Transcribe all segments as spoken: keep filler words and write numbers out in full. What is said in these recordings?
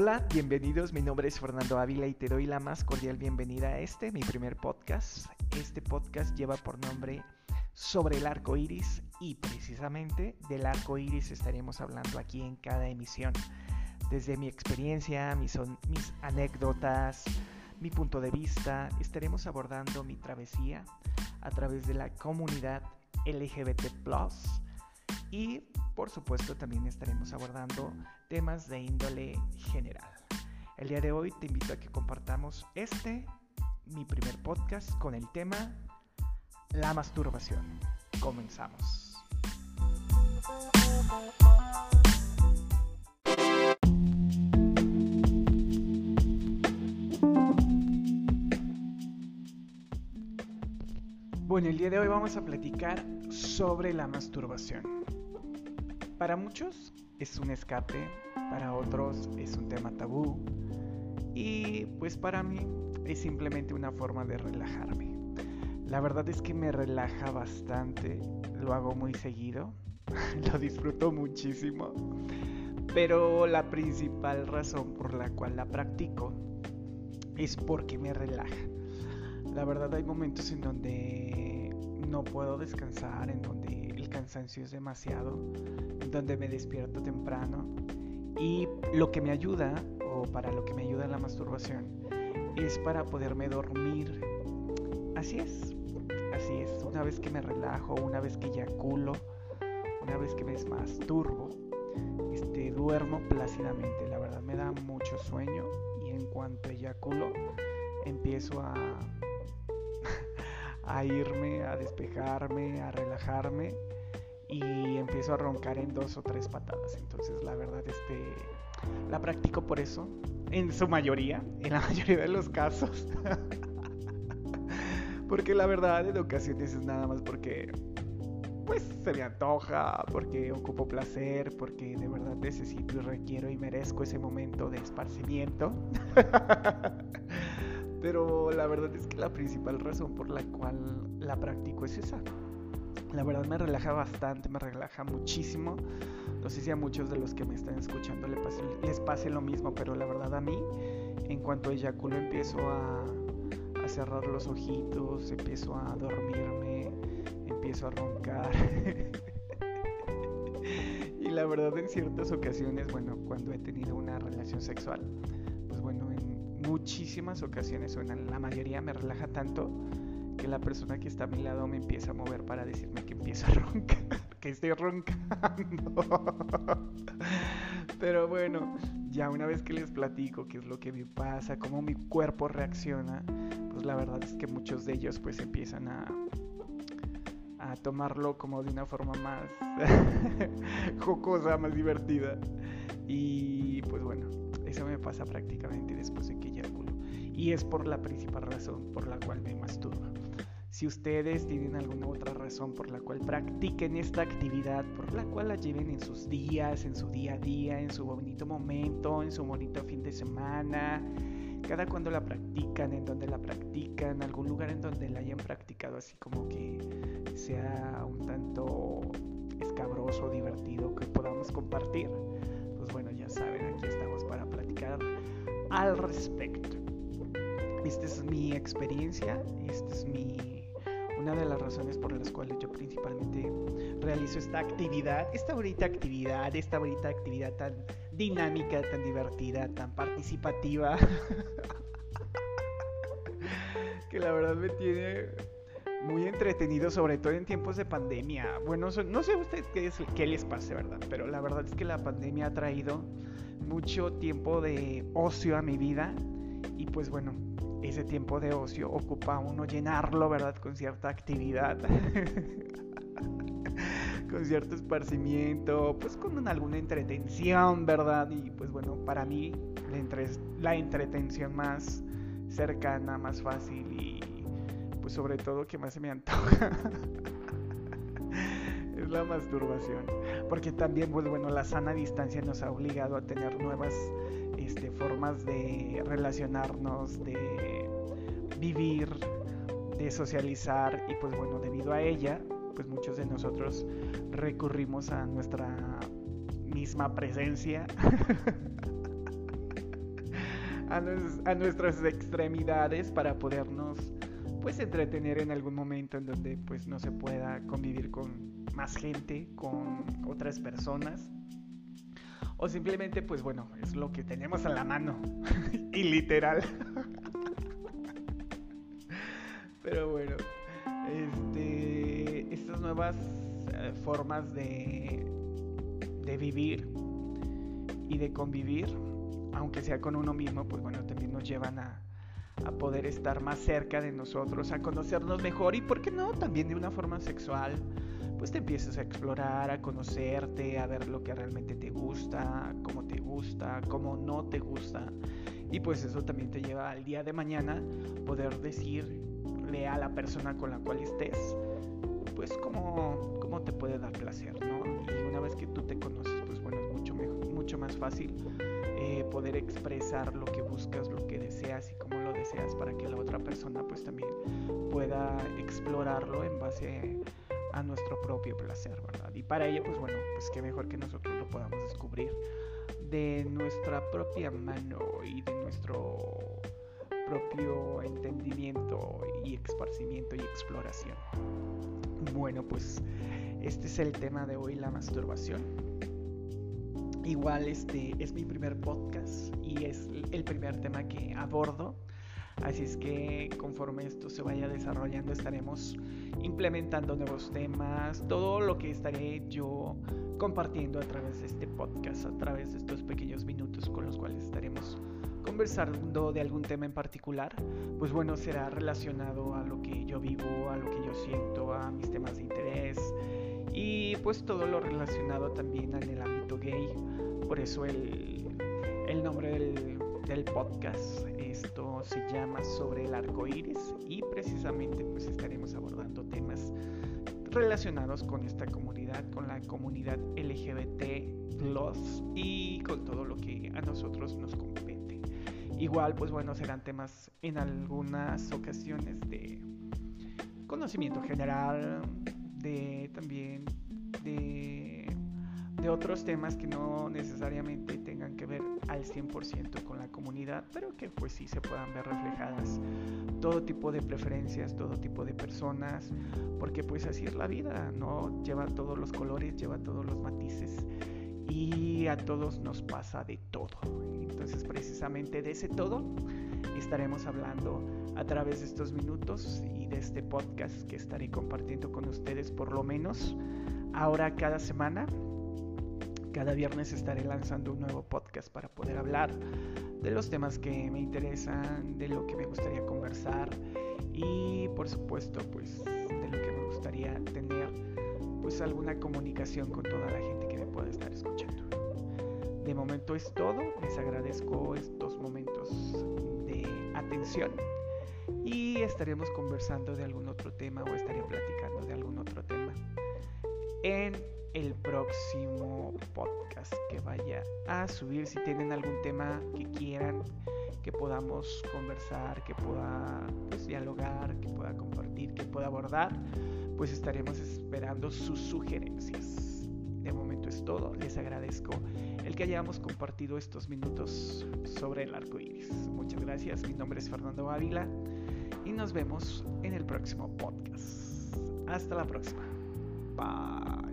Hola, bienvenidos, mi nombre es Fernando Ávila y te doy la más cordial bienvenida a este, mi primer podcast. Este podcast lleva por nombre Sobre el Arco Iris y precisamente del arco iris estaremos hablando aquí en cada emisión. Desde mi experiencia, mis, mis anécdotas, mi punto de vista, estaremos abordando mi travesía a través de la comunidad L G B T plus, y por supuesto también estaremos abordando temas de índole general. El día de hoy te invito a que compartamos este, mi primer podcast, con el tema la masturbación. Comenzamos. Bueno, el día de hoy vamos a platicar sobre la masturbación. Para muchos es un escape, para otros es un tema tabú y pues para mí es simplemente una forma de relajarme. La verdad es que me relaja bastante, lo hago muy seguido, lo disfruto muchísimo, pero la principal razón por la cual la practico es porque me relaja. La verdad hay momentos en donde no puedo descansar, en donde el cansancio es demasiado, en donde me despierto temprano, y lo que me ayuda, o para lo que me ayuda la masturbación, es para poderme dormir. Así es, así es, una vez que me relajo, una vez que eyaculo, una vez que me masturbo, este, duermo plácidamente. La verdad me da mucho sueño y en cuanto eyaculo empiezo a... a irme, a despejarme, a relajarme, y empiezo a roncar en dos o tres patadas. Entonces la verdad este, la practico por eso, en su mayoría, en la mayoría de los casos, porque la verdad en ocasiones es nada más porque pues se me antoja, porque ocupo placer, porque de verdad necesito y requiero y merezco ese momento de esparcimiento. Pero la verdad es que la principal razón por la cual la practico es esa. La verdad me relaja bastante, me relaja muchísimo. No sé si a muchos de los que me están escuchando les pase, les pase lo mismo, pero la verdad a mí, en cuanto eyaculo, empiezo a, a cerrar los ojitos, empiezo a dormirme, empiezo a roncar. Y la verdad en ciertas ocasiones, bueno, cuando he tenido una relación sexual, pues bueno, en muchísimas ocasiones, o en la mayoría, me relaja tanto que la persona que está a mi lado me empieza a mover para decirme que empiezo a roncar, que estoy roncando. Pero bueno, ya una vez que les platico qué es lo que me pasa, cómo mi cuerpo reacciona, pues la verdad es que muchos de ellos pues empiezan a a tomarlo como de una forma más jocosa, más divertida, y pues bueno, eso me pasa prácticamente después de que eyaculo. Y es por la principal razón por la cual me masturbo. Si ustedes tienen alguna otra razón por la cual practiquen esta actividad, por la cual la lleven en sus días, en su día a día, en su bonito momento, en su bonito fin de semana, cada cuando la practican, en donde la practican, algún lugar en donde la hayan practicado así como que sea un tanto escabroso, divertido, que podamos compartir, pues bueno, ya saben, aquí estamos para platicar al respecto. Esta es mi experiencia, esta es mi, una de las razones por las cuales yo principalmente realizo esta actividad, esta bonita actividad, esta bonita actividad tan dinámica, tan divertida, tan participativa, que la verdad me tiene muy entretenido, sobre todo en tiempos de pandemia. Bueno, no sé a ustedes qué, qué les pase, ¿verdad? Pero la verdad es que la pandemia ha traído mucho tiempo de ocio a mi vida, y pues bueno, ese tiempo de ocio ocupa uno llenarlo, ¿verdad?, con cierta actividad, con cierto esparcimiento, pues con alguna entretención, ¿verdad? Y pues bueno, para mí la, entre- la entretención más cercana, más fácil y pues sobre todo que más se me antoja es la masturbación, porque también pues bueno, la sana distancia nos ha obligado a tener nuevas este, formas de relacionarnos, de vivir, de socializar, y pues bueno, debido a ella pues muchos de nosotros recurrimos a nuestra misma presencia a, nos, a nuestras extremidades para podernos pues entretener en algún momento en donde pues no se pueda convivir con más gente, con otras personas, o simplemente pues bueno, es lo que tenemos a la mano y literal. Pero bueno, este, estas nuevas eh, formas de, de vivir y de convivir, aunque sea con uno mismo, pues bueno, también nos llevan a, a poder estar más cerca de nosotros, a conocernos mejor y, ¿por qué no?, también de una forma sexual. Pues te empiezas a explorar, a conocerte, a ver lo que realmente te gusta, cómo te gusta, cómo no te gusta. Y pues eso también te lleva al día de mañana poder decirle a la persona con la cual estés, pues cómo, cómo te puede dar placer, ¿no? Y una vez que tú te conoces, pues bueno, es mucho mejor, mucho más fácil eh, poder expresar lo que buscas, lo que deseas y cómo lo deseas, para que la otra persona pues también pueda explorarlo en base a a nuestro propio placer, ¿verdad? Y para ello, pues bueno, pues qué mejor que nosotros lo podamos descubrir de nuestra propia mano y de nuestro propio entendimiento y esparcimiento y exploración. Bueno, pues este es el tema de hoy, la masturbación. Igual este es mi primer podcast y es el primer tema que abordo. Así es que conforme esto se vaya desarrollando, estaremos implementando nuevos temas, todo lo que estaré yo compartiendo a través de este podcast, a través de estos pequeños minutos con los cuales estaremos conversando de algún tema en particular, pues bueno, será relacionado a lo que yo vivo, a lo que yo siento, a mis temas de interés y pues todo lo relacionado también en el ámbito gay. Por eso el, el nombre del, del podcast. Esto se llama Sobre el Arco Iris y precisamente pues estaremos abordando temas relacionados con esta comunidad, con la comunidad L G B T plus y con todo lo que a nosotros nos compete. Igual pues bueno, serán temas en algunas ocasiones de conocimiento general, de también de, de otros temas que no necesariamente tengan que ver al cien por ciento con la comunidad, pero que pues sí se puedan ver reflejadas todo tipo de preferencias, todo tipo de personas, porque pues así es la vida, ¿no? Lleva todos los colores, lleva todos los matices y a todos nos pasa de todo. Entonces precisamente de ese todo estaremos hablando a través de estos minutos y de este podcast que estaré compartiendo con ustedes, por lo menos ahora cada semana. Cada viernes estaré lanzando un nuevo podcast para poder hablar de los temas que me interesan, de lo que me gustaría conversar y por supuesto pues de lo que me gustaría tener pues alguna comunicación con toda la gente que me pueda estar escuchando. De momento es todo, les agradezco estos momentos de atención y estaremos conversando de algún otro tema o estaré platicando de algún otro tema en el próximo podcast que vaya a subir. Si tienen algún tema que quieran que podamos conversar, que pueda pues, dialogar, que pueda compartir, que pueda abordar, pues estaremos esperando sus sugerencias. De momento es todo, les agradezco el que hayamos compartido estos minutos sobre el arco iris. Muchas gracias, mi nombre es Fernando Ávila y nos vemos en el próximo podcast. Hasta la próxima. Bye.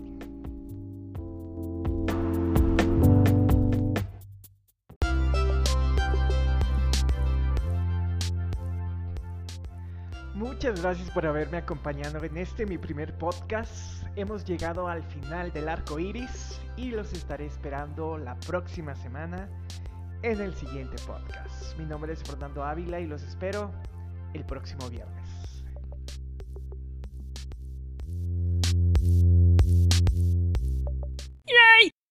Muchas gracias por haberme acompañado en este mi primer podcast. Hemos llegado al final del arco iris y los estaré esperando la próxima semana en el siguiente podcast. Mi nombre es Fernando Ávila y los espero el próximo viernes.